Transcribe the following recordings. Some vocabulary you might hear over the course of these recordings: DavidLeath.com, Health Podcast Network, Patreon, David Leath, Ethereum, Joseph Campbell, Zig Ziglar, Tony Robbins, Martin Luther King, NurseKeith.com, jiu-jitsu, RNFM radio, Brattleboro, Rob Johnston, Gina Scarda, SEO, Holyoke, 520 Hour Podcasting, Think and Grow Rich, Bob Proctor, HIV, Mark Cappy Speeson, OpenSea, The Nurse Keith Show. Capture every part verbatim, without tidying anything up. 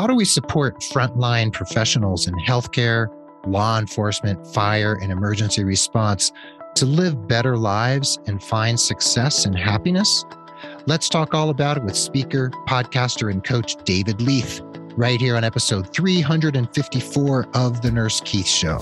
How do we support frontline professionals in healthcare, law enforcement, fire, and emergency response to live better lives and find success and happiness? Let's talk all about it with speaker, podcaster, and coach David Leath, right here on episode three hundred fifty-four of The Nurse Keith Show.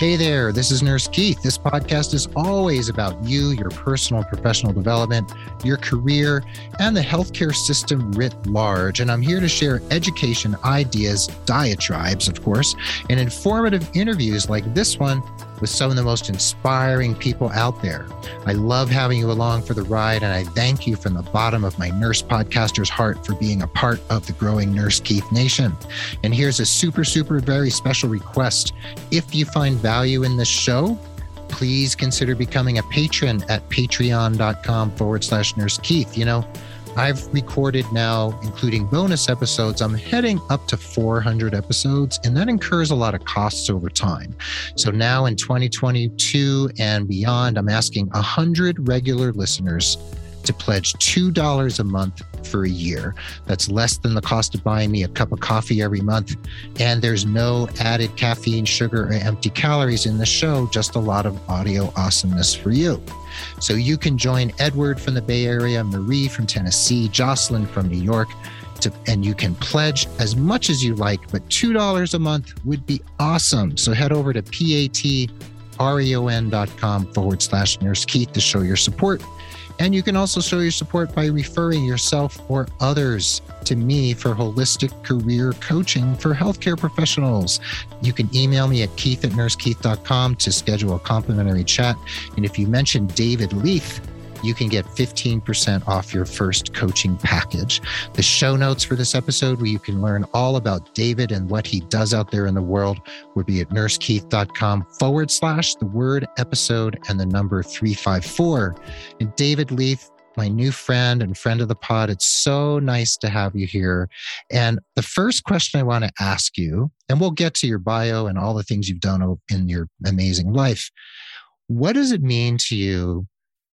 Hey there, this is Nurse Keith. This podcast is always about you, your personal and professional development, your career, and the healthcare system writ large. And I'm here to share education, ideas, diatribes, of course, and informative interviews like this one with some of the most inspiring people out there. I love having you along for the ride, and I thank you from the bottom of my nurse podcaster's heart for being a part of the growing Nurse Keith Nation. And here's a super, super, very special request. If you find value in this show, please consider becoming a patron at patreon.com forward slash Nurse Keith. You know, I've recorded now, including bonus episodes, I'm heading up to four hundred episodes, and that incurs a lot of costs over time. So now in twenty twenty-two and beyond, I'm asking one hundred regular listeners to pledge two dollars a month for a year. That's less than the cost of buying me a cup of coffee every month. And there's no added caffeine, sugar, or empty calories in the show, just a lot of audio awesomeness for you. So you can join Edward from the Bay Area, Marie from Tennessee, Jocelyn from New York, to, and you can pledge as much as you like, but two dollars a month would be awesome. So head over to patreon.com forward slash Nurse Keith to show your support. And you can also show your support by referring yourself or others to me for holistic career coaching for healthcare professionals. You can email me at keith at nurse keith dot com to schedule a complimentary chat. And if you mention David Leath, you can get fifteen percent off your first coaching package. The show notes for this episode, where you can learn all about David and what he does out there in the world, would be at nurse keith dot com forward slash the word episode and the number three five four. And David Leath, my new friend and friend of the pod, it's so nice to have you here. And the first question I want to ask you, and we'll get to your bio and all the things you've done in your amazing life. What does it mean to you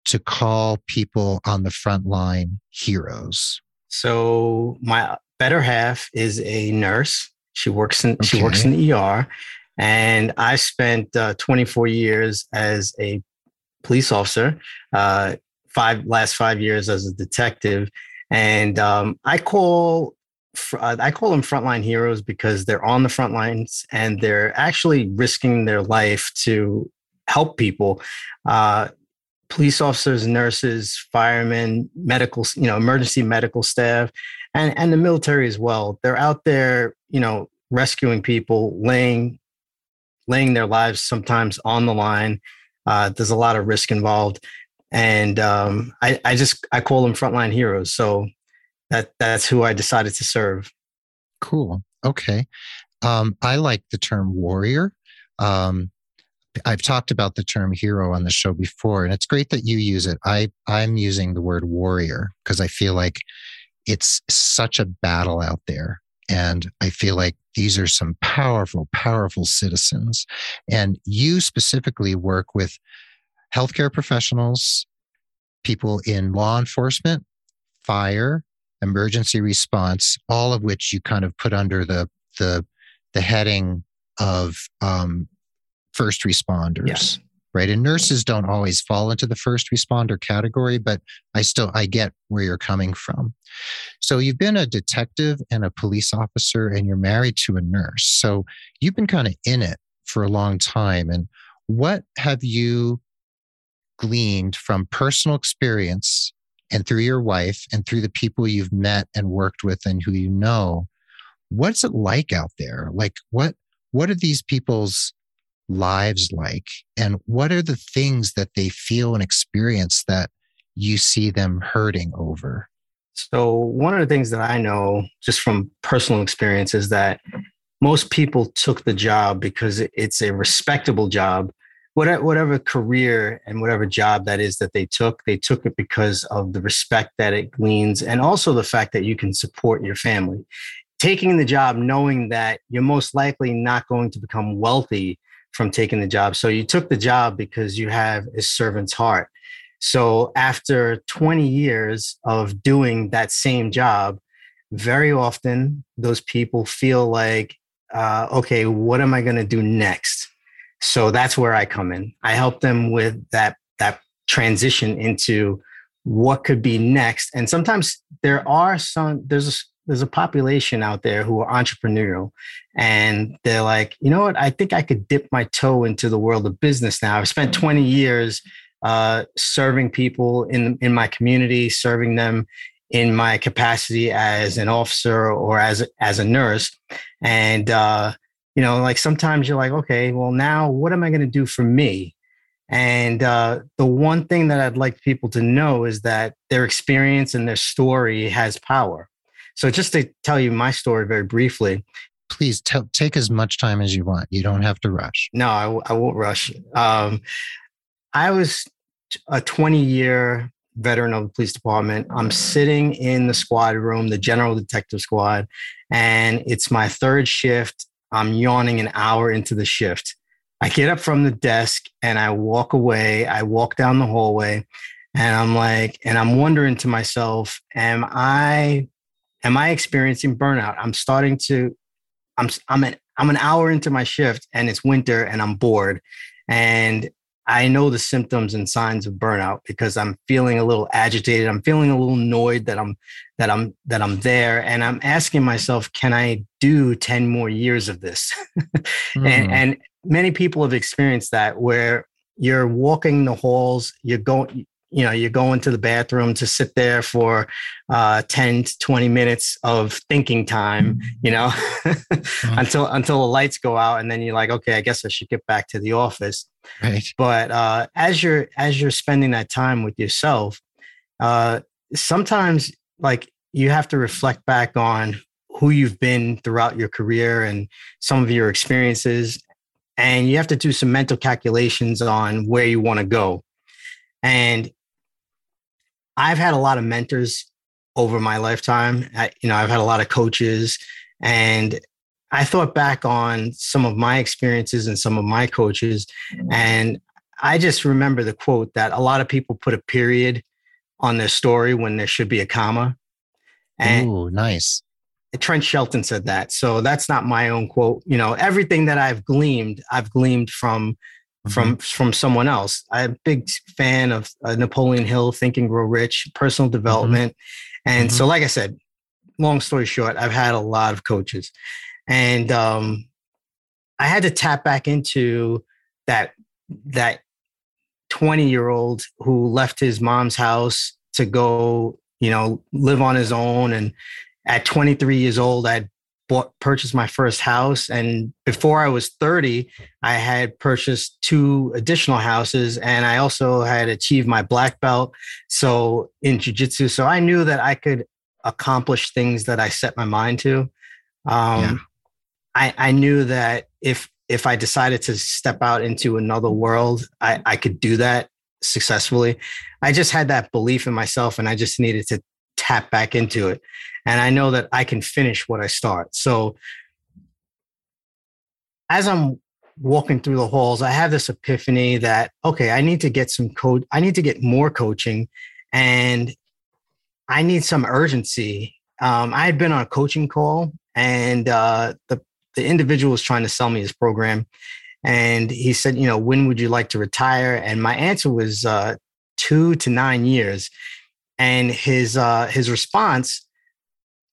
to call people on the front line heroes? So my better half is a nurse. She works in okay. she works in the E R, and I spent uh, twenty-four years as a police officer, uh, five last five years as a detective, and um, I call fr- I call them frontline heroes because they're on the front lines and they're actually risking their life to help people. Uh, Police officers, nurses, firemen, medical, you know, emergency medical staff, and, and the military as well. They're out there, you know, rescuing people, laying, laying their lives sometimes on the line. Uh, there's a lot of risk involved. And um, I, I just, I call them frontline heroes. So that that's who I decided to serve. Cool. Okay. Um, I like the term warrior. Um I've talked about the term hero on the show before, and it's great that you use it. I, I'm using the word warrior because I feel like it's such a battle out there. And I feel like these are some powerful, powerful citizens. And you specifically work with healthcare professionals, people in law enforcement, fire, emergency response, all of which you kind of put under the the, the heading of um, first responders, yeah. Right? And nurses don't always fall into the first responder category, but I still, I get where you're coming from. So you've been a detective and a police officer, and you're married to a nurse. So you've been kind of in it for a long time. And what have you gleaned from personal experience and through your wife and through the people you've met and worked with and who you know? What's it like out there? Like what, what are these people's lives like, and what are the things that they feel and experience that you see them hurting over? So one of the things that I know just from personal experience is that most people took the job because it's a respectable job. Whatever, whatever career and whatever job that is that they took, they took it because of the respect that it gleans, and also the fact that you can support your family. Taking the job knowing that you're most likely not going to become wealthy from taking the job. So you took the job because you have a servant's heart. So after twenty years of doing that same job, very often those people feel like, uh, okay, what am I going to do next? So that's where I come in. I help them with that, that transition into what could be next. And sometimes there are some, there's a, there's a population out there who are entrepreneurial and they're like, you know what, I think I could dip my toe into the world of business now. I've spent twenty years uh, serving people in, in my community, serving them in my capacity as an officer or as, as a nurse. And, uh, you know, like sometimes you're like, okay, well now what am I going to do for me? And uh, the one thing that I'd like people to know is that their experience and their story has power. So just to tell you my story very briefly. Please t- take as much time as you want. You don't have to rush. No, I, w- I won't rush. Um, I was a twenty-year veteran of the police department. I'm sitting in the squad room, the general detective squad, and it's my third shift. I'm yawning an hour into the shift. I get up from the desk and I walk away. I walk down the hallway and I'm like, and I'm wondering to myself, am I, am I experiencing burnout? I'm starting to, I'm, I'm an, I'm an hour into my shift and it's winter and I'm bored. And I know the symptoms and signs of burnout because I'm feeling a little agitated. I'm feeling a little annoyed that I'm, that I'm, that I'm there. And I'm asking myself, can I do ten more years of this? mm. And, and, many people have experienced that where you're walking the halls, you're going, you know, you're going to the bathroom to sit there for uh, ten to twenty minutes of thinking time, you know, until, until the lights go out. And then you're like, okay, I guess I should get back to the office. Right. But uh, as you're, as you're spending that time with yourself, uh, sometimes like you have to reflect back on who you've been throughout your career and some of your experiences. And you have to do some mental calculations on where you want to go. And I've had a lot of mentors over my lifetime. I, you know, I've had a lot of coaches. And I thought back on some of my experiences and some of my coaches. And I just remember the quote that a lot of people put a period on their story when there should be a comma. Oh, nice. Trent Shelton said that. So that's not my own quote. You know, everything that I've gleaned, I've gleaned from, mm-hmm. from, from someone else. I'm a big fan of uh, Napoleon Hill, Think and Grow Rich, personal development. Mm-hmm. And mm-hmm. so, like I said, long story short, I've had a lot of coaches and um, I had to tap back into that, that twenty year old who left his mom's house to go, you know, live on his own. And at twenty-three years old, I bought, purchased my first house. And before I was thirty, I had purchased two additional houses. And I also had achieved my black belt so in jiu-jitsu. So I knew that I could accomplish things that I set my mind to. Um, yeah. I, I knew that if if I decided to step out into another world, I, I could do that successfully. I just had that belief in myself and I just needed to tap back into it. And I know that I can finish what I start. So as I'm walking through the halls, I have this epiphany that, okay, I need to get some code. I need to get more coaching and I need some urgency. Um, I had been on a coaching call and uh, the, the individual was trying to sell me his program. And he said, you know, when would you like to retire? And my answer was uh, two to nine years. And his uh, his response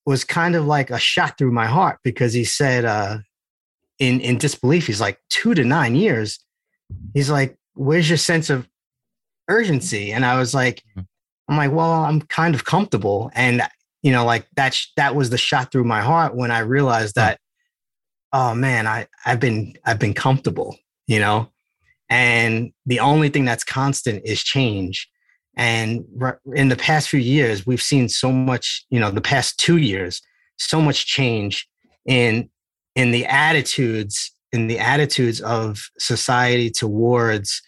was kind of like a shot through my heart because he said, uh, in in disbelief, he's like, two to nine years. He's like, where's your sense of urgency? And I was like, I'm like, well, I'm kind of comfortable. And, you know, like that, sh- that was the shot through my heart when I realized that, oh man, I, I've been, I've been comfortable, you know, and the only thing that's constant is change. And in the past few years, we've seen so much, you know, the past two years, so much change in in the attitudes, in the attitudes of society towards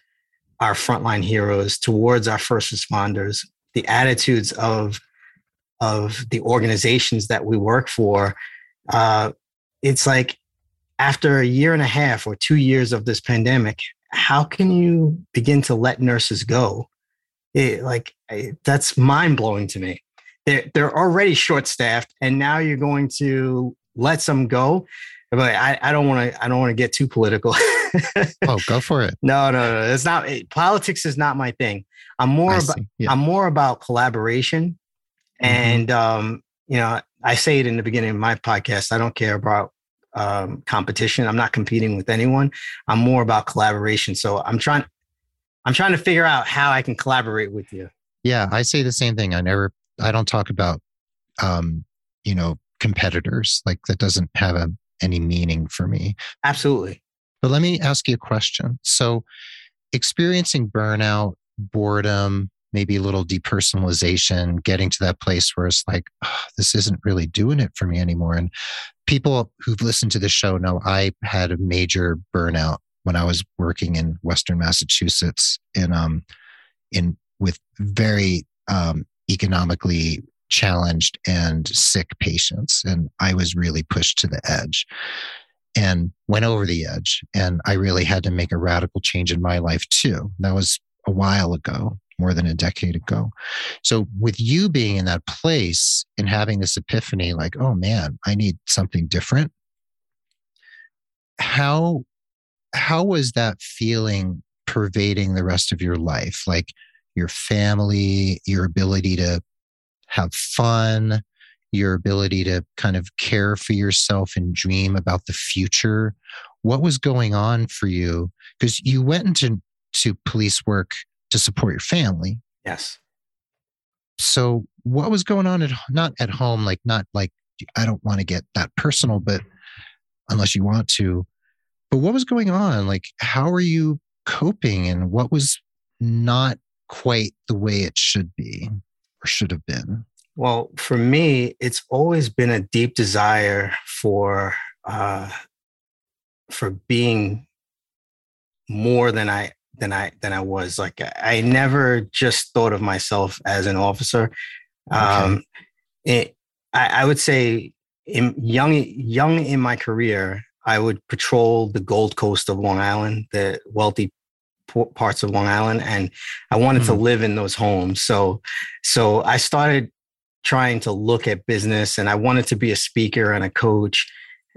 our frontline heroes, towards our first responders, the attitudes of of the organizations that we work for. Uh, it's like after a year and a half or two years of this pandemic, how can you begin to let nurses go? It, like I, that's mind blowing to me. They're, they're already short-staffed, and now you're going to let some go. But I, I don't want to. I don't want to get too political. Oh, go for it. No, no, no. It's not it, politics is not my thing. I'm more. About, yeah. I'm more about collaboration, mm-hmm. and um, you know, I say it in the beginning of my podcast. I don't care about um, competition. I'm not competing with anyone. I'm more about collaboration. So I'm trying. I'm trying to figure out how I can collaborate with you. Yeah, I say the same thing. I never. I don't talk about, um, you know, competitors. Like that doesn't have a any meaning for me. Absolutely. But let me ask you a question. So experiencing burnout, boredom, maybe a little depersonalization, getting to that place where it's like, oh, this isn't really doing it for me anymore. And people who've listened to the show know I had a major burnout when I was working in Western Massachusetts in, um, in with very um, economically challenged and sick patients. And I was really pushed to the edge and went over the edge. And I really had to make a radical change in my life too. That was a while ago, more than a decade ago. So with you being in that place and having this epiphany, like, oh man, I need something different. How, how was that feeling pervading the rest of your life? Like your family, your ability to have fun, your ability to kind of care for yourself and dream about the future. What was going on for you? Because you went into to police work to support your family. Yes. So what was going on at, not at home, like not like, I don't want to get that personal, but unless you want to, but what was going on? Like, how are you coping and what was not quite the way it should be? Or should have been? Well, for me, it's always been a deep desire for uh, for being more than I than I than I was. Like I never just thought of myself as an officer. Okay. Um, it, I, I would say, in young young in my career, I would patrol the Gold Coast of Long Island, the wealthy parts of Long Island, and I wanted mm-hmm. to live in those homes. So, so I started trying to look at business, and I wanted to be a speaker and a coach,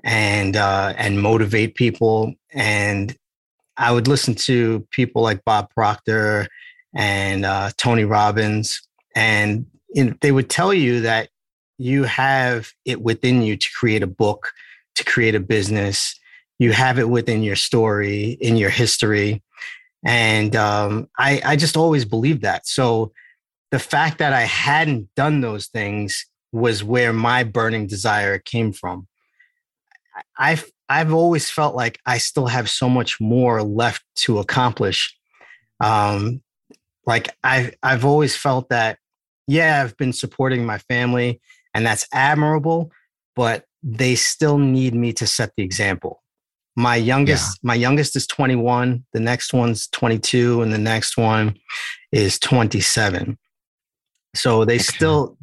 and uh, and motivate people. And I would listen to people like Bob Proctor and uh, Tony Robbins, and you know, they would tell you that you have it within you to create a book, to create a business. You have it within your story, in your history. And um, I, I just always believed that. So the fact that I hadn't done those things was where my burning desire came from. I've, I've always felt like I still have so much more left to accomplish. Um, like I've, I've always felt that, yeah, I've been supporting my family and that's admirable, but they still need me to set the example. My youngest, yeah. my youngest is twenty-one. The next one's twenty-two, and the next one is twenty-seven. So they okay. still,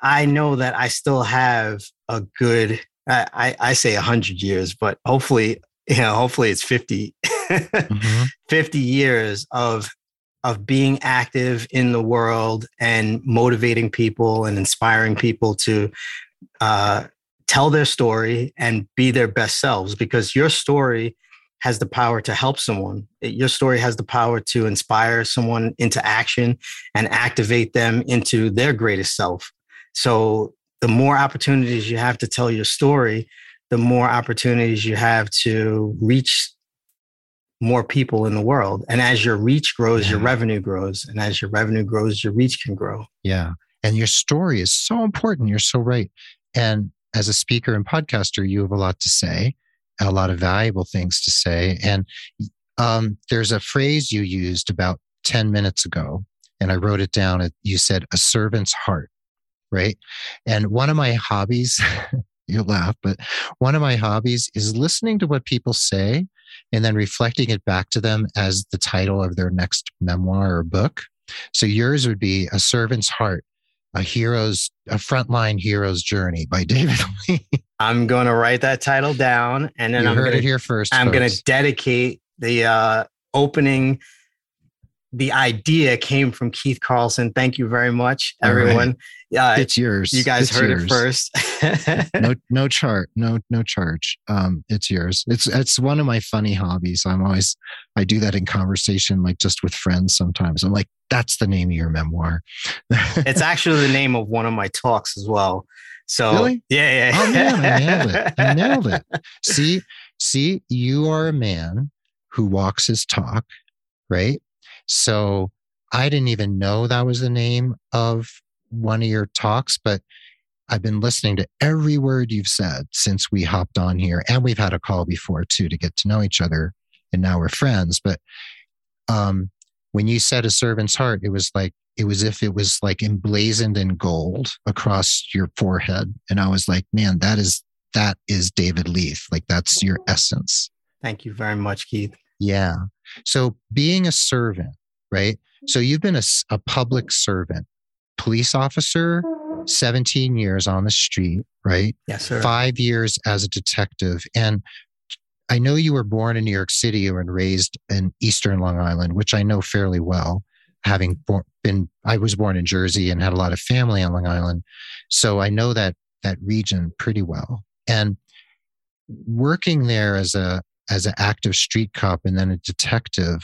I know that I still have a good, I, I say a hundred years, but hopefully, you know, hopefully it's fifty, mm-hmm. fifty years of, of being active in the world and motivating people and inspiring people to, uh, tell their story and be their best selves, because your story has the power to help someone. Your story has the power to inspire someone into action and activate them into their greatest self. So the more opportunities you have to tell your story, the more opportunities you have to reach more people in the world. And as your reach grows, yeah. your revenue grows. And as your revenue grows, your reach can grow. Yeah. And your story is so important. You're so right. And as a speaker and podcaster, you have a lot to say, a lot of valuable things to say. And um, there's a phrase you used about ten minutes ago, and I wrote it down. You said, a servant's heart, right? And one of my hobbies, you'll laugh, but one of my hobbies is listening to what people say and then reflecting it back to them as the title of their next memoir or book. So yours would be A Servant's Heart. A hero's, a frontline hero's journey by David Leath. I'm going to write that title down, and then you I'm heard gonna, it here first. I'm going to dedicate the uh, opening the idea came from Keith Carlson. Thank you very much, everyone. Right. Uh, it's yours. You guys it's heard yours. it first. no, no chart, no, no charge. Um, it's yours. It's it's one of my funny hobbies. I'm always I do that in conversation, like just with friends. Sometimes I'm like, "That's the name of your memoir." It's actually the name of one of my talks as well. So really? yeah, yeah. Oh yeah, I nailed it. I nailed it. See, see, you are a man who walks his talk, right? So I didn't even know that was the name of one of your talks, but I've been listening to every word you've said since we hopped on here. And we've had a call before too, to get to know each other. And now we're friends. But um, when you said a servant's heart, it was like, it was if it was like emblazoned in gold across your forehead. And I was like, man, that is, that is David Leath. Like that's your essence. Thank you very much, Keith. Yeah. So being a servant, right? So you've been a, a public servant, police officer, seventeen years on the street, right? Yes, sir. Five years as a detective. And I know you were born in New York City and raised in Eastern Long Island, which I know fairly well, having been, I was born in Jersey and had a lot of family on Long Island. So I know that, that region pretty well. And working there as a, as an active street cop and then a detective,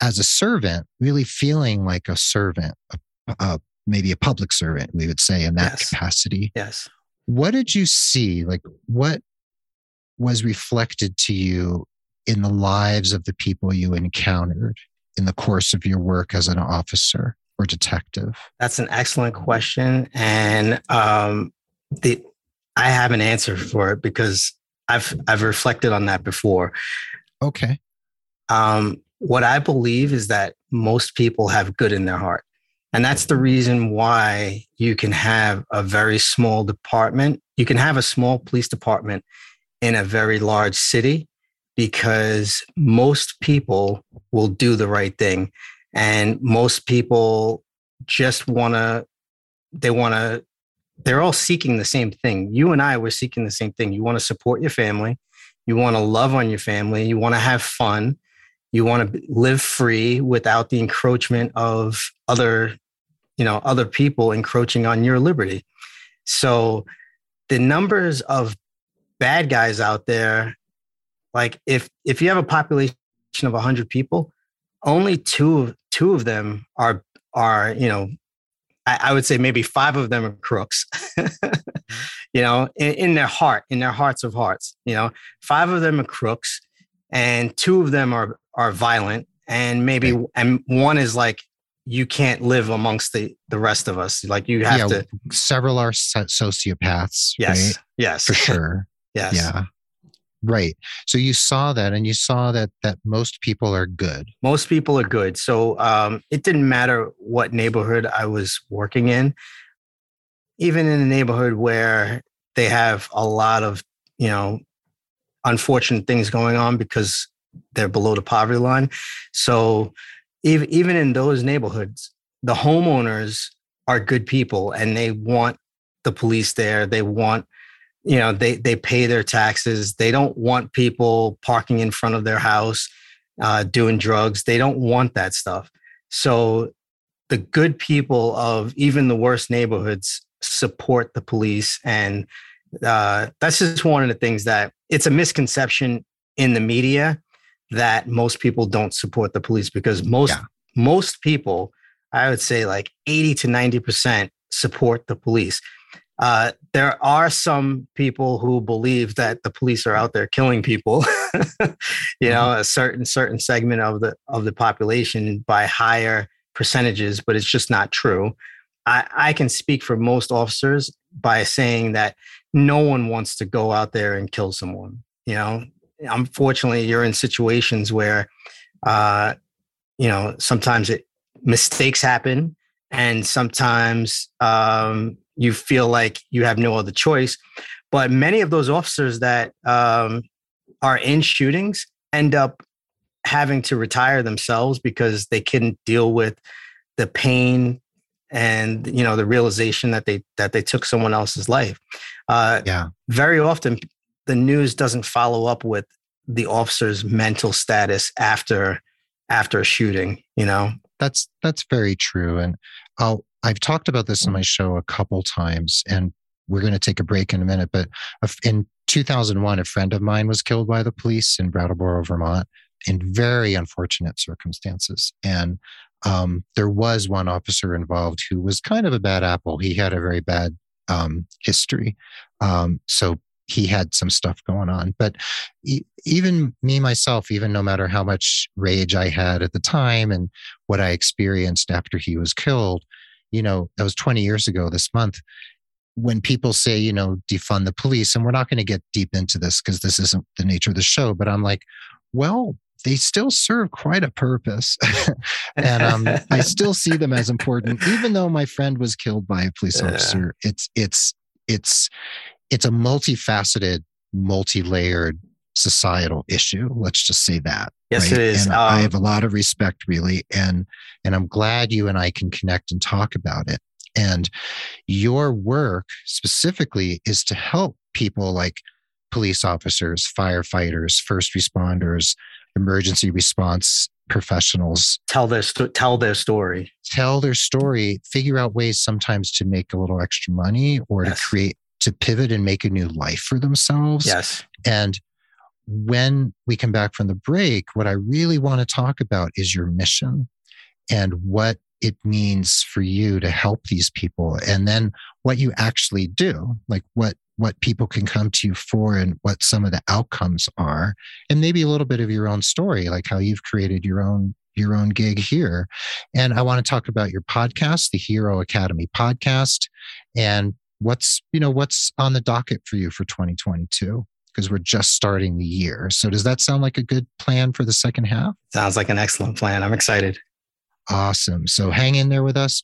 as a servant, really feeling like a servant, a, a, maybe a public servant, we would say in that yes. capacity. Yes. What did you see? Like what was reflected to you in the lives of the people you encountered in the course of your work as an officer or detective? That's an excellent question. And um, the I have an answer for it because I've I've reflected on that before. Okay. Um, what I believe is that most people have good in their heart. And that's the reason why you can have a very small department. You can have a small police department in a very large city because most people will do the right thing. And most people just want to, they want to, they're all seeking the same thing. You and I were seeking the same thing. You want to support your family. You want to love on your family. You want to have fun. You want to live free without the encroachment of other, you know, other people encroaching on your liberty. So the numbers of bad guys out there, like if, if you have a population of a hundred people, only two, two of them are, are, you know, I would say maybe five of them are crooks, you know, in, in their heart, in their hearts of hearts, you know, five of them are crooks and two of them are, are violent. And maybe, right. and one is like, you can't live amongst the, the rest of us. Like you have yeah, to. Several are sociopaths. Yes. Right? Yes. For sure. Yes. Yeah. Right. So you saw that and you saw that that most people are good. Most people are good. So um, it didn't matter what neighborhood I was working in, even in a neighborhood where they have a lot of, you know, unfortunate things going on because they're below the poverty line. So even, even in those neighborhoods, the homeowners are good people and they want the police there. They want You know, they they pay their taxes. They don't want people parking in front of their house, uh, doing drugs. They don't want that stuff. So the good people of even the worst neighborhoods support the police. And uh, that's just one of the things that it's a misconception in the media that most people don't support the police because most, yeah. most people, I would say like eighty to ninety percent support the police. Uh, there are some people who believe that the police are out there killing people, you know, a certain certain segment of the of the population by higher percentages, but it's just not true. I, I can speak for most officers by saying that no one wants to go out there and kill someone. You know, unfortunately, you're in situations where, uh, you know, sometimes it, mistakes happen, and sometimes. Um, You feel like you have no other choice. But many of those officers that um, are in shootings end up having to retire themselves because they couldn't deal with the pain and, you know, the realization that they that they took someone else's life. Uh, yeah. Very often, the news doesn't follow up with the officer's mental status after after a shooting, you know? That's that's very true. And I'll, I've talked about this on my show a couple times, and we're going to take a break in a minute. But in two thousand one, a friend of mine was killed by the police in Brattleboro, Vermont, in very unfortunate circumstances. And um, there was one officer involved who was kind of a bad apple. He had a very bad um, history. Um, so he had some stuff going on. But e- even me, myself, even no matter how much rage I had at the time and what I experienced after he was killed, you know, that was twenty years ago this month. When people say, you know, defund the police, and we're not going to get deep into this because this isn't the nature of the show, but I'm like, well, they still serve quite a purpose. And um, I still see them as important, even though my friend was killed by a police yeah. officer. It's, it's, it's, it's a multifaceted, multi-layered societal issue. Let's just say that. Yes, right? It is. And um, I have a lot of respect, really. And, and I'm glad you and I can connect and talk about it. And your work specifically is to help people like police officers, firefighters, first responders, emergency response professionals. Tell their, st- tell their story. Tell their story, figure out ways sometimes to make a little extra money or yes. to create, to pivot and make a new life for themselves. Yes. And when we come back from the break, what I really want to talk about is your mission and what it means for you to help these people, and then what you actually do, like what what people can come to you for and what some of the outcomes are, and maybe a little bit of your own story, like how you've created your own your own gig here. And I want to talk about your podcast, the Hero Academy podcast, and what's, you know, what's on the docket for you for twenty twenty-two, because we're just starting the year. So does that sound like a good plan for the second half? Sounds like an excellent plan. I'm excited. Awesome. So hang in there with us.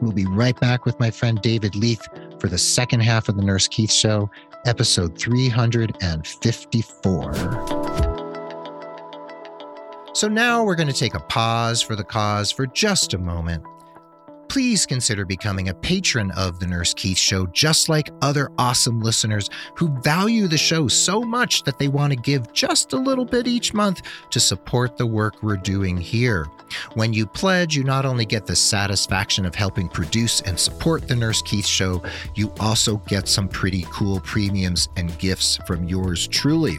We'll be right back with my friend David Leath for the second half of the Nurse Keith Show, episode three fifty-four. So now we're going to take a pause for the cause for just a moment. Please consider becoming a patron of The Nurse Keith Show, just like other awesome listeners who value the show so much that they want to give just a little bit each month to support the work we're doing here. When you pledge, you not only get the satisfaction of helping produce and support The Nurse Keith Show, you also get some pretty cool premiums and gifts from yours truly.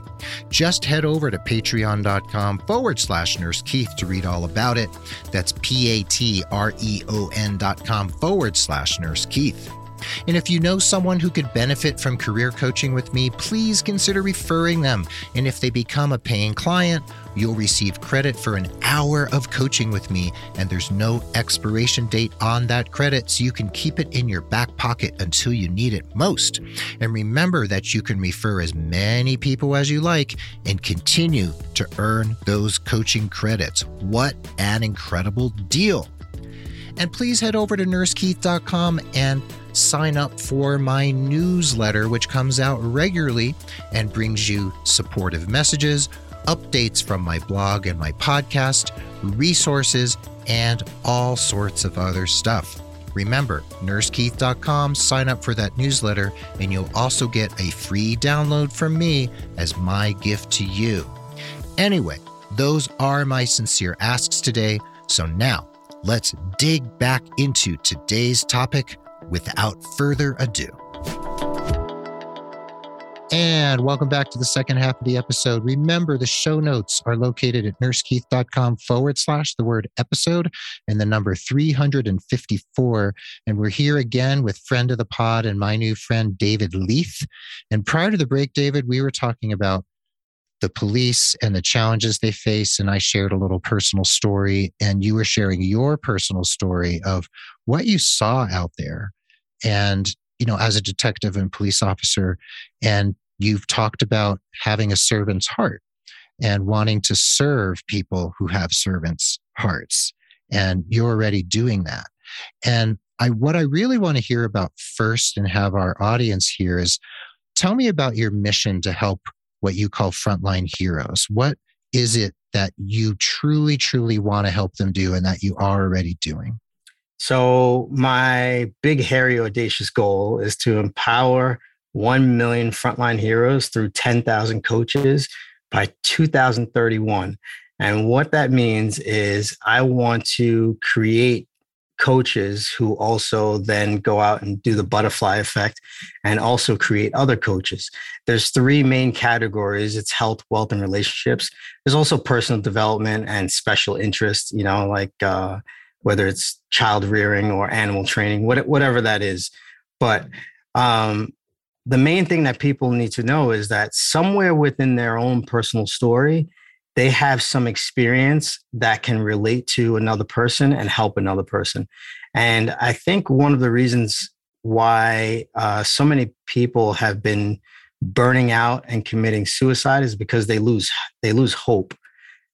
Just head over to patreon.com forward slash Nurse Keith to read all about it. That's P A T R E O N dot com forward slash Nurse Keith. And if you know someone who could benefit from career coaching with me, please consider referring them. And if they become a paying client, you'll receive credit for an hour of coaching with me, and there's no expiration date on that credit, so you can keep it in your back pocket until you need it most. And remember that you can refer as many people as you like and continue to earn those coaching credits. What an incredible deal. And please head over to nurse keith dot com and sign up for my newsletter, which comes out regularly and brings you supportive messages, updates from my blog and my podcast, resources, and all sorts of other stuff. Remember, nurse keith dot com, sign up for that newsletter, and you'll also get a free download from me as my gift to you. Anyway, those are my sincere asks today. So now, let's dig back into today's topic without further ado. And welcome back to the second half of the episode. Remember, the show notes are located at nurse keith dot com forward slash the word episode and the number three fifty-four. And we're here again with friend of the pod and my new friend, David Leath. And prior to the break, David, we were talking about the police and the challenges they face. And I shared a little personal story, and you were sharing your personal story of what you saw out there. And, you know, as a detective and police officer, and you've talked about having a servant's heart and wanting to serve people who have servants' hearts. And you're already doing that. And I, what I really want to hear about first and have our audience hear is, tell me about your mission to help what you call frontline heroes. What is it that you truly, truly want to help them do and that you are already doing? So my big, hairy, audacious goal is to empower one million frontline heroes through ten thousand coaches by two thousand thirty-one. And what that means is I want to create coaches who also then go out and do the butterfly effect and also create other coaches. There's three main categories. It's health, wealth, and relationships. There's also personal development and special interests, you know, like uh, whether it's child rearing or animal training, what, whatever that is. But um, the main thing that people need to know is that somewhere within their own personal story, they have some experience that can relate to another person and help another person. And I think one of the reasons why uh, so many people have been burning out and committing suicide is because they lose they lose hope.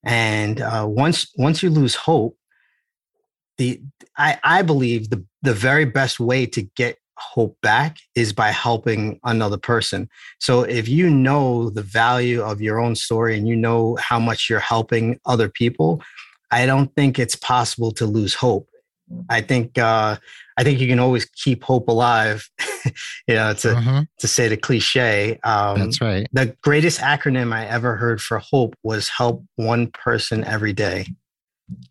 And uh, once once you lose hope, the I, I believe the the very best way to get hope back is by helping another person. So if you know the value of your own story and you know how much you're helping other people, I don't think it's possible to lose hope. I think uh, I think you can always keep hope alive. you know, to uh-huh. to say the cliche. Um, That's right. The greatest acronym I ever heard for hope was help one person every day.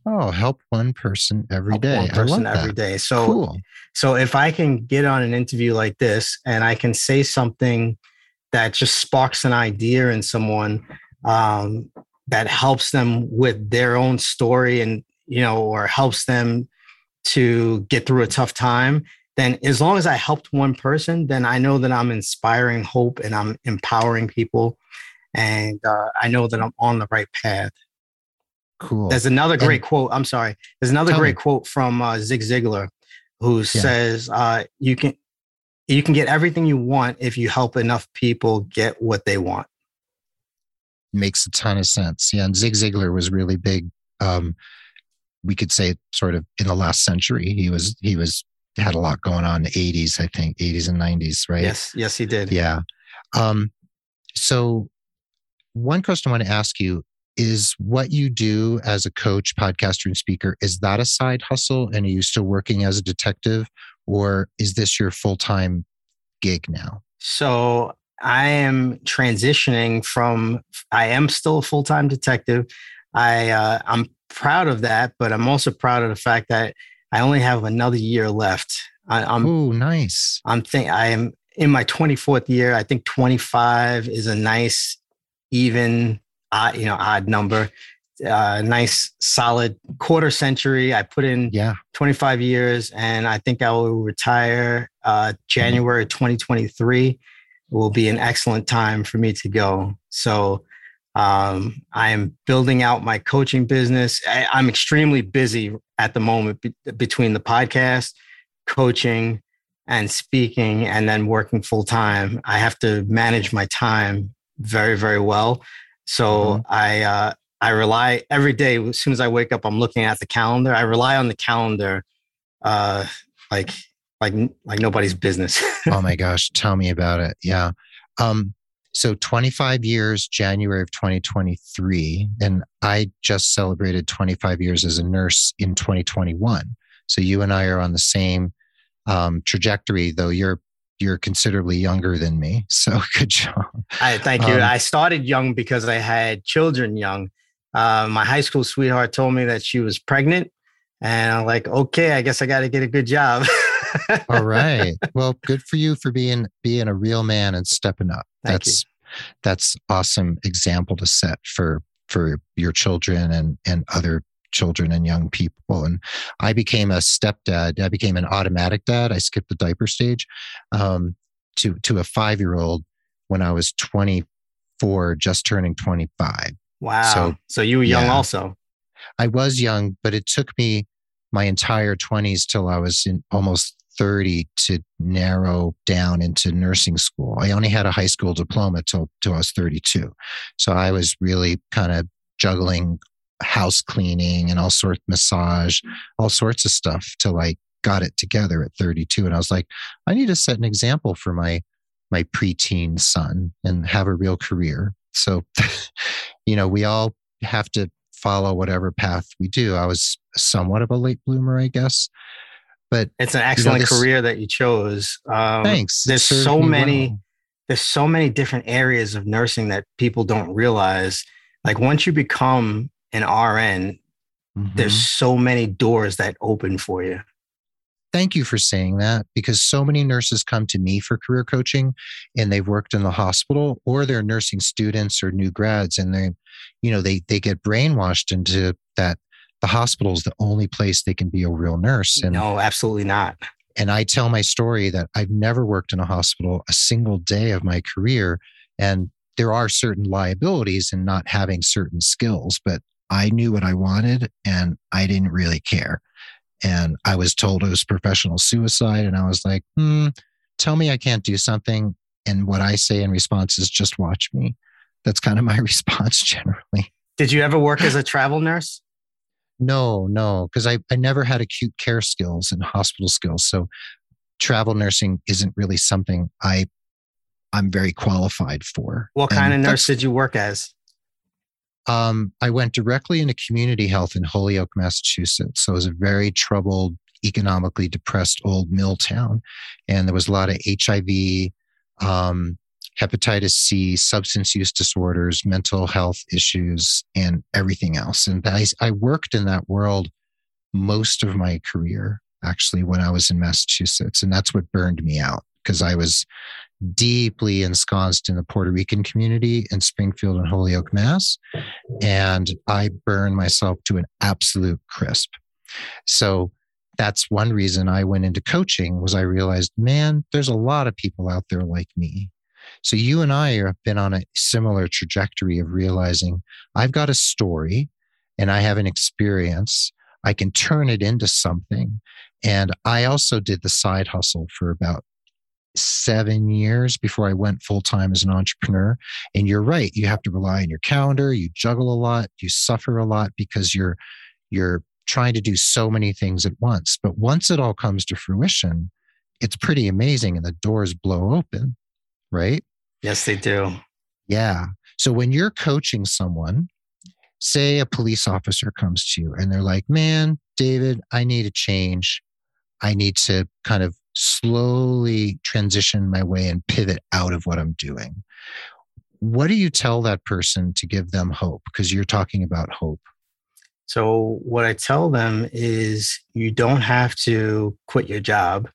Oh, help one person every help day. One person I love every that. Day. So, cool. so if I can get on an interview like this and I can say something that just sparks an idea in someone um, that helps them with their own story and, you know, or helps them to get through a tough time, then as long as I helped one person, then I know that I'm inspiring hope and I'm empowering people. And uh, I know that I'm on the right path. Cool. There's another great and, quote. I'm sorry. There's another great me. quote from uh, Zig Ziglar, who yeah. says, uh, "You can, you can get everything you want if you help enough people get what they want." Makes a ton of sense. Yeah, and Zig Ziglar was really big. Um, we could say, sort of, in the last century, he was he was had a lot going on in the eighties, I think, eighties and nineties, right? Yes, yes, he did. Yeah. Um, so, one question I want to ask you. Is what you do as a coach, podcaster, and speaker, is that a side hustle? And are you still working as a detective? Or is this your full-time gig now? So I am transitioning from, I am still a full-time detective. I, uh, I'm proud of that, but I'm also proud of the fact that I only have another year left. I, I'm, Ooh, nice. I'm think I am in my twenty-fourth year. I think twenty-five is a nice, even... Uh, you know, odd number, uh, nice, solid quarter century. I put in yeah. twenty-five years, and I think I will retire uh, January twenty twenty-three. It will be an excellent time for me to go. So um, I am building out my coaching business. I, I'm extremely busy at the moment be- between the podcast, coaching, and speaking, and then working full time. I have to manage my time very, very well. So mm-hmm. I uh, I rely every day. As soon as I wake up, I'm looking at the calendar. I rely on the calendar, uh, like like like nobody's business. Oh my gosh, tell me about it. Yeah. Um, so twenty-five years, January of twenty twenty-three, and I just celebrated twenty-five years as a nurse in twenty twenty-one. So you and I are on the same um, trajectory, though you're. You're considerably younger than me. So good job. I, thank you. Um, I started young because I had children young. Uh, my high school sweetheart told me that she was pregnant. And I'm like, okay, I guess I got to get a good job. All right. Well, good for you for being being a real man and stepping up. Thank that's you. That's awesome example to set for for your children and and other children and young people. And I became a stepdad. I became an automatic dad. I skipped the diaper stage um, to, to a five-year-old when I was twenty-four, just turning twenty-five. Wow. So, so you were young yeah, also. I was young, but it took me my entire twenties till I was in almost thirty to narrow down into nursing school. I only had a high school diploma till, till I was thirty-two. So I was really kind of juggling house cleaning and all sorts, massage, all sorts of stuff till I got it together at thirty-two. And I was like, I need to set an example for my, my preteen son and have a real career. So, you know, we all have to follow whatever path we do. I was somewhat of a late bloomer, I guess, but it's an excellent you know, this, career that you chose. Um, thanks. There's so many, well. there's so many different areas of nursing that people don't realize. Like once you become an R N, mm-hmm. there's so many doors that open for you. Thank you for saying that, because so many nurses come to me for career coaching and they've worked in the hospital, or they're nursing students or new grads, and they, you know, they they get brainwashed into that the hospital is the only place they can be a real nurse. And no, absolutely not. And I tell my story that I've never worked in a hospital a single day of my career, and there are certain liabilities in not having certain skills, but I knew what I wanted and I didn't really care. And I was told it was professional suicide. And I was like, hmm, tell me I can't do something. And what I say in response is just watch me. That's kind of my response generally. Did you ever work as a travel nurse? No, no. Because I, I never had acute care skills and hospital skills. So travel nursing isn't really something I, I'm very qualified for. What kind and of nurse did you work as? Um, I went directly into community health in Holyoke, Massachusetts. So it was a very troubled, economically depressed old mill town. And there was a lot of H I V, um, hepatitis C, substance use disorders, mental health issues, and everything else. And I, I worked in that world most of my career, actually, when I was in Massachusetts. And that's what burned me out, because I was deeply ensconced in the Puerto Rican community in Springfield and Holyoke, Mass. And I burned myself to an absolute crisp. So that's one reason I went into coaching, was I realized, man, there's a lot of people out there like me. So you and I have been on a similar trajectory of realizing I've got a story and I have an experience. I can turn it into something. And I also did the side hustle for about seven years before I went full-time as an entrepreneur. And you're right. You have to rely on your calendar. You juggle a lot. You suffer a lot because you're, you're trying to do so many things at once. But once it all comes to fruition, it's pretty amazing. And the doors blow open, right? Yes, they do. Yeah. So when you're coaching someone, say a police officer comes to you and they're like, man, David, I need a change. I need to kind of slowly transition my way and pivot out of what I'm doing. What do you tell that person to give them hope? Because you're talking about hope. So what I tell them is you don't have to quit your job.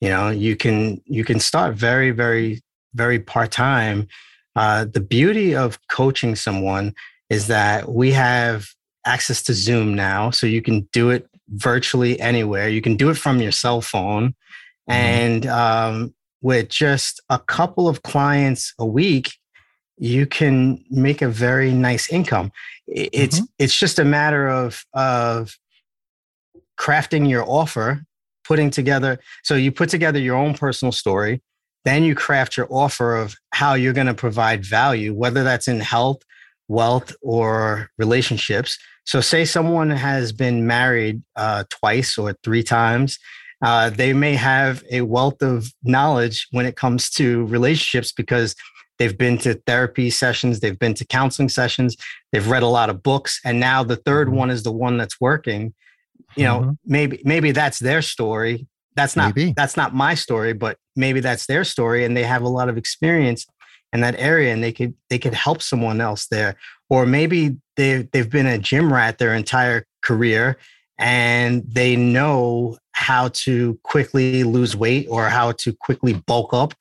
You know, you can, you can start very, very, very part-time. Uh, the beauty of coaching someone is that we have access to Zoom now. So you can do it virtually anywhere. You can do it from your cell phone. And um, with just a couple of clients a week, you can make a very nice income. It's mm-hmm. it's just a matter of of crafting your offer, putting together. So you put together your own personal story, then you craft your offer of how you're going to provide value, whether that's in health, wealth, or relationships. So say someone has been married uh, twice or three times. Uh, they may have a wealth of knowledge when it comes to relationships because they've been to therapy sessions, they've been to counseling sessions, they've read a lot of books, and now the third one is the one that's working. You know, mm-hmm. maybe maybe that's their story. That's not maybe. that's not my story, but maybe that's their story, and they have a lot of experience in that area, and they could they could help someone else there. Or maybe they they've been a gym rat their entire career, and they know how to quickly lose weight or how to quickly bulk up,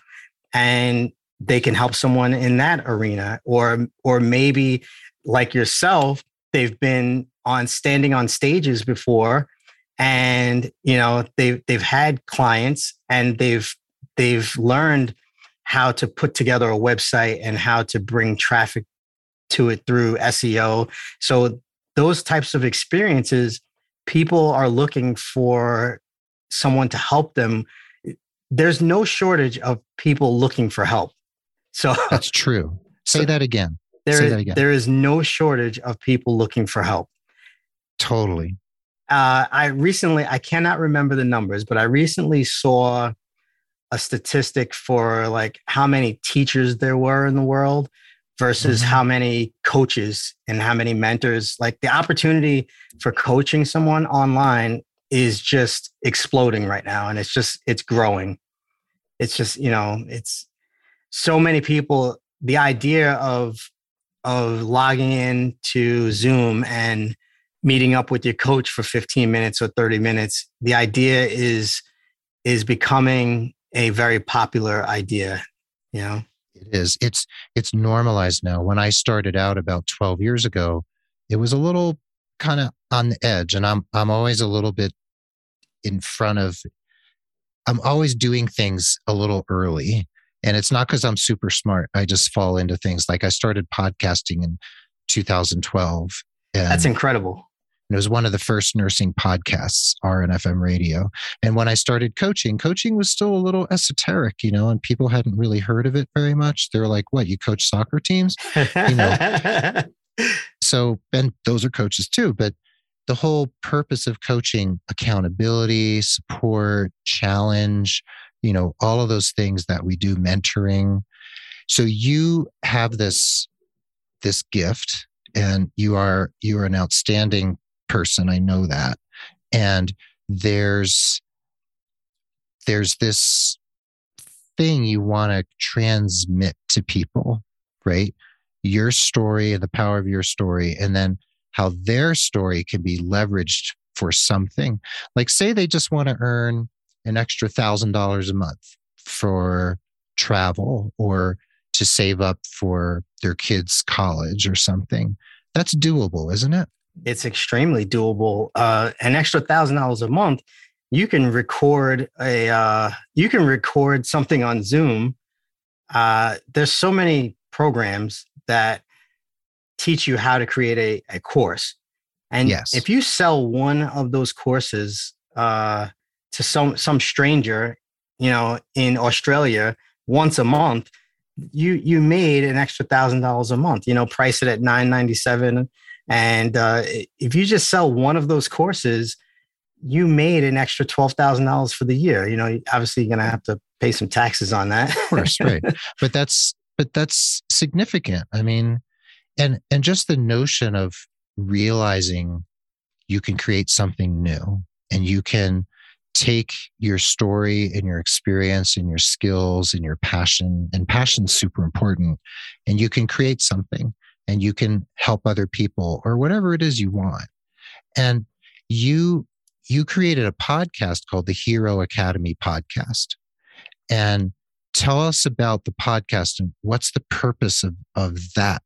and they can help someone in that arena. Or, or maybe like yourself, they've been on standing on stages before, and you know they've they've had clients, and they've they've learned how to put together a website and how to bring traffic to it through S E O. So those types of experiences, people are looking for someone to help them. There's no shortage of people looking for help. So that's true. Say so that again. There Say is, that again. There is no shortage of people looking for help. Totally. Uh, I recently, I cannot remember the numbers, but I recently saw a statistic for like how many teachers there were in the world versus mm-hmm. how many coaches and how many mentors. Like the opportunity for coaching someone online is just exploding right now. And it's just, it's growing. It's just, you know, it's so many people, the idea of of logging in to Zoom and meeting up with your coach for fifteen minutes or thirty minutes, the idea is is becoming a very popular idea, you know? It is. It's it's normalized now. When I started out about twelve years ago, it was a little kind of on the edge, and I'm I'm always a little bit in front of, I'm always doing things a little early, and it's not because I'm super smart. I just fall into things. Like I started podcasting in two thousand twelve. And that's incredible. It was one of the first nursing podcasts, R N F M radio. And when I started coaching, coaching was still a little esoteric, you know, and people hadn't really heard of it very much. They were like, what, you coach soccer teams? You know. So, and those are coaches too, but the whole purpose of coaching, accountability, support, challenge, you know, all of those things that we do, mentoring. So you have this, this gift, and you are, you are an outstanding person. I know that. And there's, there's this thing you want to transmit to people, right? Your story, the power of your story, and then how their story can be leveraged for something. Like say they just want to earn an extra thousand dollars a month for travel or to save up for their kids' college or something. That's doable, isn't it? It's extremely doable. Uh, an extra thousand dollars a month, you can record a uh, you can record something on Zoom. Uh, there's so many programs that teach you how to create a, a course, and yes, if you sell one of those courses uh, to some some stranger, you know, in Australia once a month, you you made an extra thousand dollars a month. You know, price it at nine ninety-seven. And uh, if you just sell one of those courses, you made an extra twelve thousand dollars for the year. You know, obviously you're going to have to pay some taxes on that. Of course, right. But that's, but that's significant. I mean, and, and just the notion of realizing you can create something new, and you can take your story and your experience and your skills and your passion, and passion's super important, and you can create something. And you can help other people or whatever it is you want. And you you created a podcast called the Hero Academy podcast. And tell us about the podcast and what's the purpose of, of that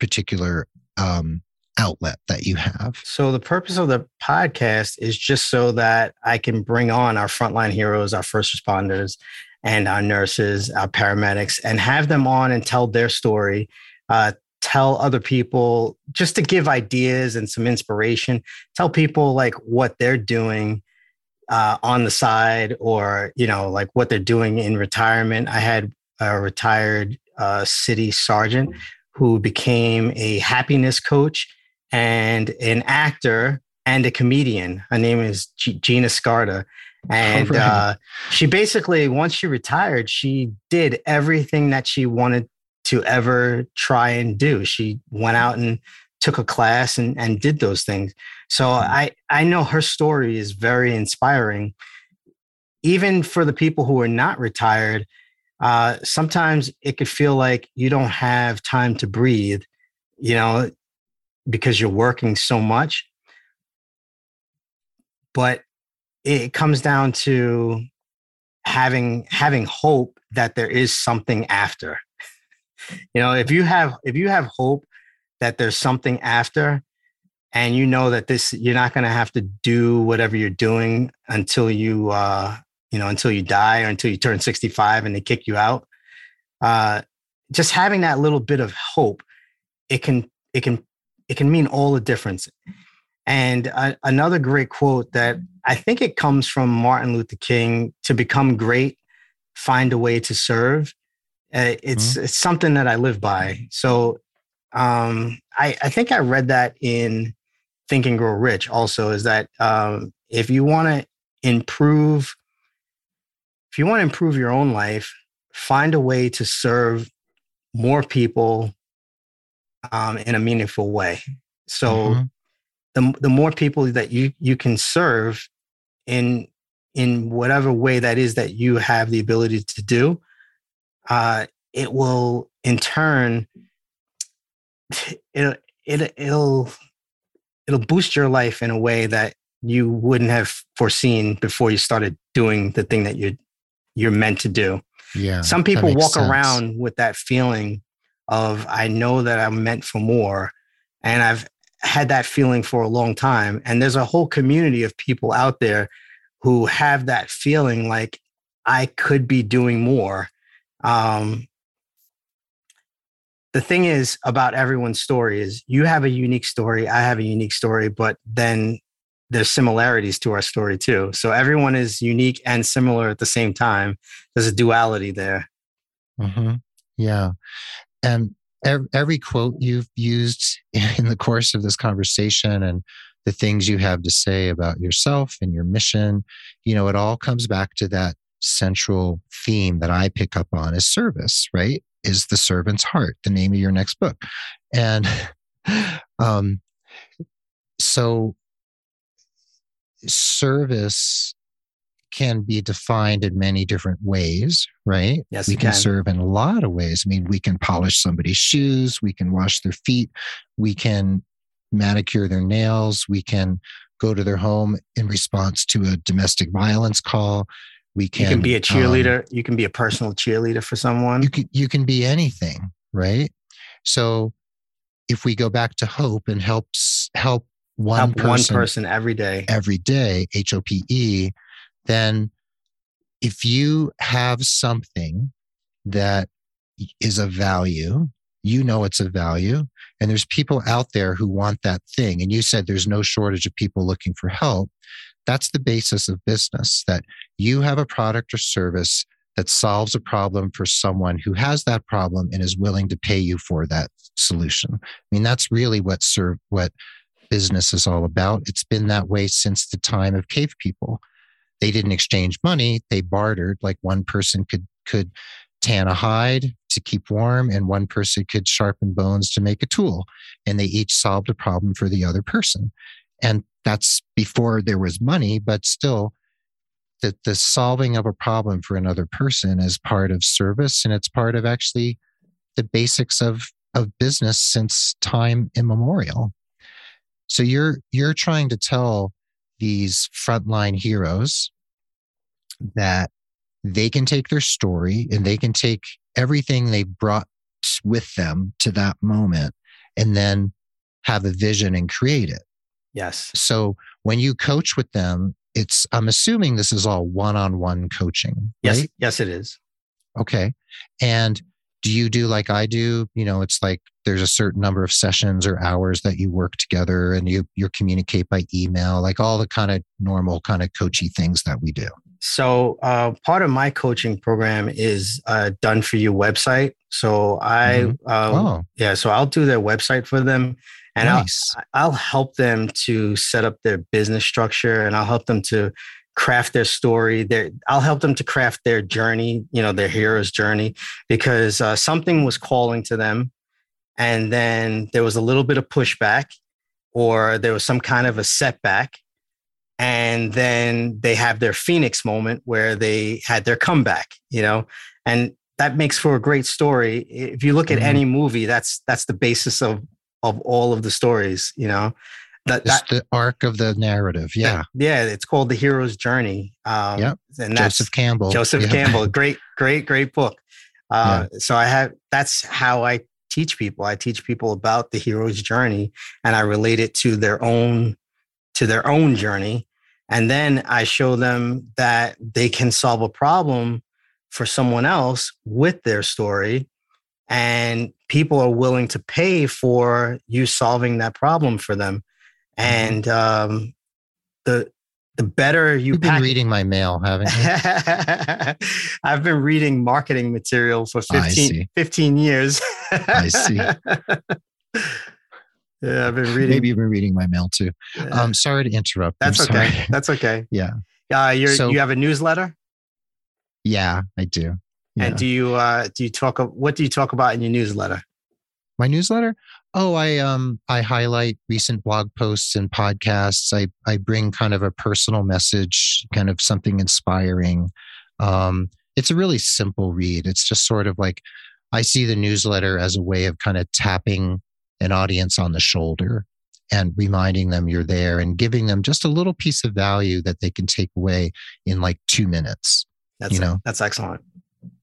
particular um, outlet that you have. So the purpose of the podcast is just so that I can bring on our frontline heroes, our first responders, and our nurses, our paramedics, and have them on and tell their story, uh, tell other people, just to give ideas and some inspiration, tell people like what they're doing uh, on the side, or, you know, like what they're doing in retirement. I had a retired uh, city sergeant who became a happiness coach and an actor and a comedian. Her name is G- Gina Scarda. And right. uh, she basically, once she retired, she did everything that she wanted to ever try and do. She went out and took a class and, and did those things. So I, I know her story is very inspiring. Even for the people who are not retired, uh, sometimes it could feel like you don't have time to breathe, you know, because you're working so much. But it comes down to having having hope that there is something after. You know, if you have if you have hope that there's something after, and you know that this, you're not going to have to do whatever you're doing until you, uh, you know, until you die or until you turn sixty-five and they kick you out. Uh, just having that little bit of hope, it can it can it can mean all the difference. And uh, another great quote that I think it comes from Martin Luther King: "To become great, find a way to serve." Uh, it's mm-hmm. it's something that I live by. So um, I, I think I read that in Think and Grow Rich also, is that um, if you want to improve, if you want to improve your own life, find a way to serve more people um, in a meaningful way. So mm-hmm. the the more people that you you can serve in in whatever way that is that you have the ability to do, Uh, it will in turn it, it, it'll, it'll boost your life in a way that you wouldn't have foreseen before you started doing the thing that you're, you're meant to do. Yeah. Some people walk sense. around with that feeling of, I know that I'm meant for more. And I've had that feeling for a long time. And there's a whole community of people out there who have that feeling like I could be doing more. Um, the thing is about everyone's story is you have a unique story. I have a unique story, but then there's similarities to our story too. So everyone is unique and similar at the same time. There's a duality there. Mm-hmm. Yeah. And every quote you've used in the course of this conversation and the things you have to say about yourself and your mission, you know, it all comes back to that central theme that I pick up on is service, right? Is the servant's heart, the name of your next book. And um, so service can be defined in many different ways, right? Yes, we can, can serve in a lot of ways. I mean, we can polish somebody's shoes, we can wash their feet, we can manicure their nails, we can go to their home in response to a domestic violence call. We can, you can be a cheerleader. Um, you can be a personal cheerleader for someone. You can, you can be anything, right? So if we go back to hope and helps help one help person, one person every day, every day, H O P E, then if you have something that is of value, you know it's of value, and there's people out there who want that thing. And you said there's no shortage of people looking for help. That's the basis of business, that you have a product or service that solves a problem for someone who has that problem and is willing to pay you for that solution. I mean, that's really what serve, what business is all about. It's been that way since the time of cave people. They didn't exchange money. They bartered. Like one person could could tan a hide to keep warm, and one person could sharpen bones to make a tool. And they each solved a problem for the other person. And that's before there was money, but still that the solving of a problem for another person is part of service, and it's part of actually the basics of, of business since time immemorial. So you're you're trying to tell these frontline heroes that they can take their story and they can take everything they brought with them to that moment and then have a vision and create it. Yes. So when you coach with them, it's, I'm assuming this is all one-on-one coaching, right? Yes. Yes, it is. Okay. And do you do like I do? You know, it's like there's a certain number of sessions or hours that you work together and you you communicate by email, like all the kind of normal kind of coachy things that we do. So uh, part of my coaching program is a done for you website. So I, mm-hmm. um, oh. yeah, so I'll do their website for them and nice. I'll, I'll help them to set up their business structure, and I'll help them to craft their story. Their, I'll help them to craft their journey, you know, their hero's journey, because uh, something was calling to them. And then there was a little bit of pushback, or there was some kind of a setback. And then they have their Phoenix moment where they had their comeback, you know, and that makes for a great story. If you look mm-hmm. at any movie, that's that's the basis of of all of the stories, you know. That, that, the arc of the narrative. Yeah. That, yeah. It's called The Hero's Journey. Um, yep. And that's Joseph Campbell. Joseph yep. Campbell. Great, great, great book. Uh, yeah. So I have, that's how I teach people. I teach people about the hero's journey, and I relate it to their own, to their own journey. And then I show them that they can solve a problem for someone else with their story. And people are willing to pay for you solving that problem for them. And um, the the better you You've pack- been reading my mail, haven't you? I've been reading marketing material for fifteen, fifteen years. I see. Yeah, I've been reading. Maybe you've been reading my mail too. I'm um, sorry to interrupt. That's I'm okay. Sorry. That's okay. Yeah. Uh, you're, so, you have a newsletter? Yeah, I do. Yeah. And do you uh, do you talk? What do you talk about in your newsletter? My newsletter? Oh, I um I highlight recent blog posts and podcasts. I I bring kind of a personal message, kind of something inspiring. Um, it's a really simple read. It's just sort of like I see the newsletter as a way of kind of tapping an audience on the shoulder and reminding them you're there and giving them just a little piece of value that they can take away in like two minutes. That's, you know, that's excellent.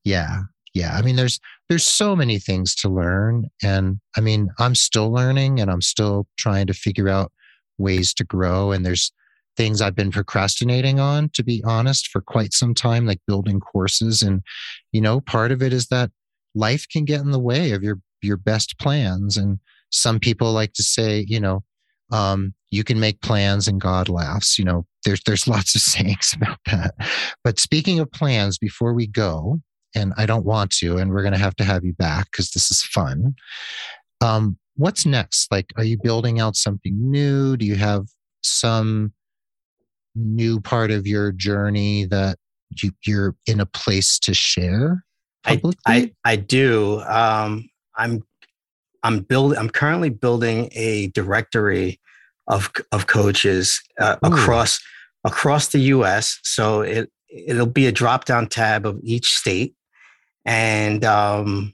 Yeah. Yeah. I mean, there's, there's so many things to learn. And I mean, I'm still learning and I'm still trying to figure out ways to grow. And there's things I've been procrastinating on, to be honest, for quite some time, like building courses. And, you know, part of it is that life can get in the way of your, your best plans. And some people like to say, you know, um, you can make plans and God laughs. You know, there's, there's lots of sayings about that. But speaking of plans, before we go, and I don't want to, and we're going to have to have you back because this is fun. Um, what's next? Like, are you building out something new? Do you have some new part of your journey that you, you're in a place to share publicly? I, I, I do. Um, I'm, I'm building, I'm currently building a directory of, of coaches uh, across, across the U S. So it, it'll be a drop-down tab of each state. And um,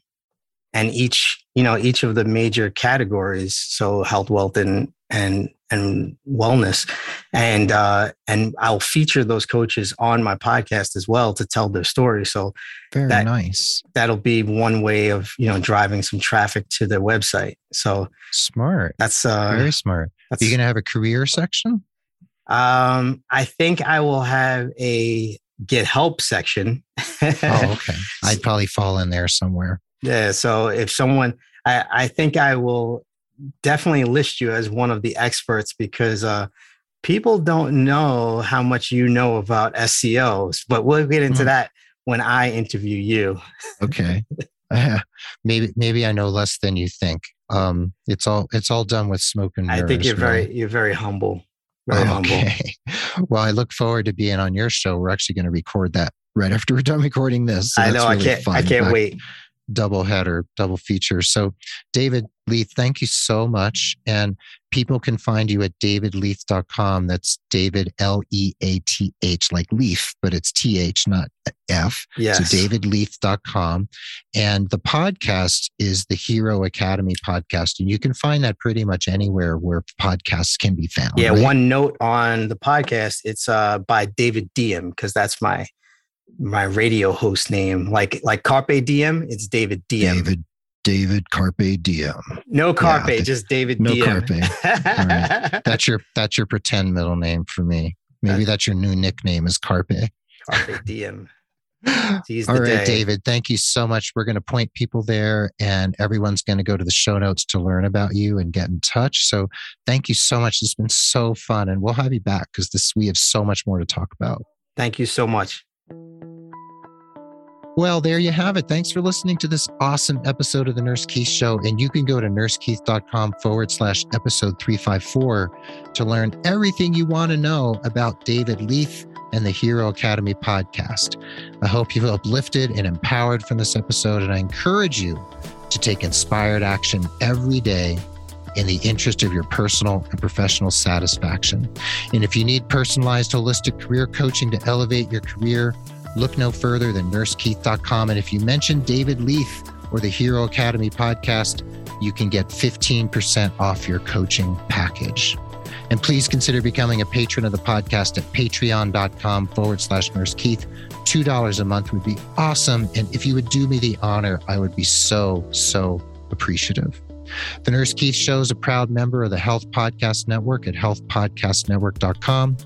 and each, you know, each of the major categories, so health, wealth, and and and wellness, and uh, and I'll feature those coaches on my podcast as well to tell their story. So very that, nice. That'll be one way of, you know, driving some traffic to their website. So smart. That's uh, very smart. That's, Are you going to have a career section? Um, I think I will have a get help section. Oh, okay. I'd probably fall in there somewhere. Yeah. So if someone, I, I think I will definitely list you as one of the experts, because uh, people don't know how much you know about S E Os, but we'll get into mm. that when I interview you. Okay. Uh, maybe, maybe I know less than you think. Um, it's all, it's all done with smoke and mirrors. I think you're right? very, you're very humble. Very humble. Okay. Well, I look forward to being on your show. We're actually going to record that right after we're done recording this. So I know. Really I can't, fun. I can't Back, wait. Double header, double feature. So David Leath, thank you so much. And people can find you at David Leath dot com. That's David L E A T H, like leaf, but it's T H, not F. Yes. So David Leath dot com. And the podcast is the Hero Academy podcast. And you can find that pretty much anywhere where podcasts can be found. Yeah. Right? One note on the podcast, it's uh, by David Diem, because that's my my radio host name. Like like Carpe Diem, it's David Diem. David David Carpe Diem. No Carpe, yeah, the, just David no Diem. No Carpe. All right. That's your that's your pretend middle name for me. Maybe that's your new nickname is Carpe. Carpe Diem. All right, day. David, thank you so much. We're going to point people there, and everyone's going to go to the show notes to learn about you and get in touch. So thank you so much. It's been so fun, and we'll have you back because this we have so much more to talk about. Thank you so much. Well, there you have it. Thanks for listening to this awesome episode of The Nurse Keith Show. And you can go to nurse keith dot com forward slash episode three fifty-four to learn everything you want to know about David Leath and the Hero Academy podcast. I hope you feel uplifted and empowered from this episode. And I encourage you to take inspired action every day in the interest of your personal and professional satisfaction. And if you need personalized, holistic career coaching to elevate your career, look no further than nurse keith dot com. And if you mention David Leath or the Hero Academy podcast, you can get fifteen percent off your coaching package. And please consider becoming a patron of the podcast at patreon.com forward slash nursekeith. two dollars a month would be awesome. And if you would do me the honor, I would be so, so appreciative. The Nurse Keith Show is a proud member of the Health Podcast Network at health podcast network dot com.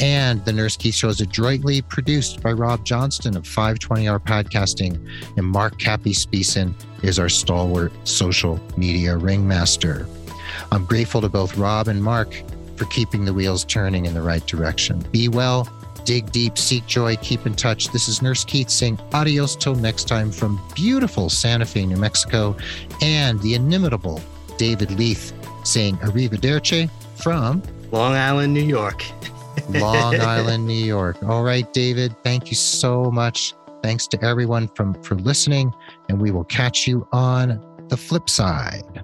And The Nurse Keith Show is adroitly produced by Rob Johnston of five twenty Hour Podcasting, and Mark Cappy Speeson is our stalwart social media ringmaster. I'm grateful to both Rob and Mark for keeping the wheels turning in the right direction. Be well, dig deep, seek joy, keep in touch. This is Nurse Keith saying adios till next time from beautiful Santa Fe, New Mexico, and the inimitable David Leath saying arrivederci from Long Island, New York. Long Island, New York. All right, David, thank you so much. Thanks to everyone from, for listening, and we will catch you on the flip side.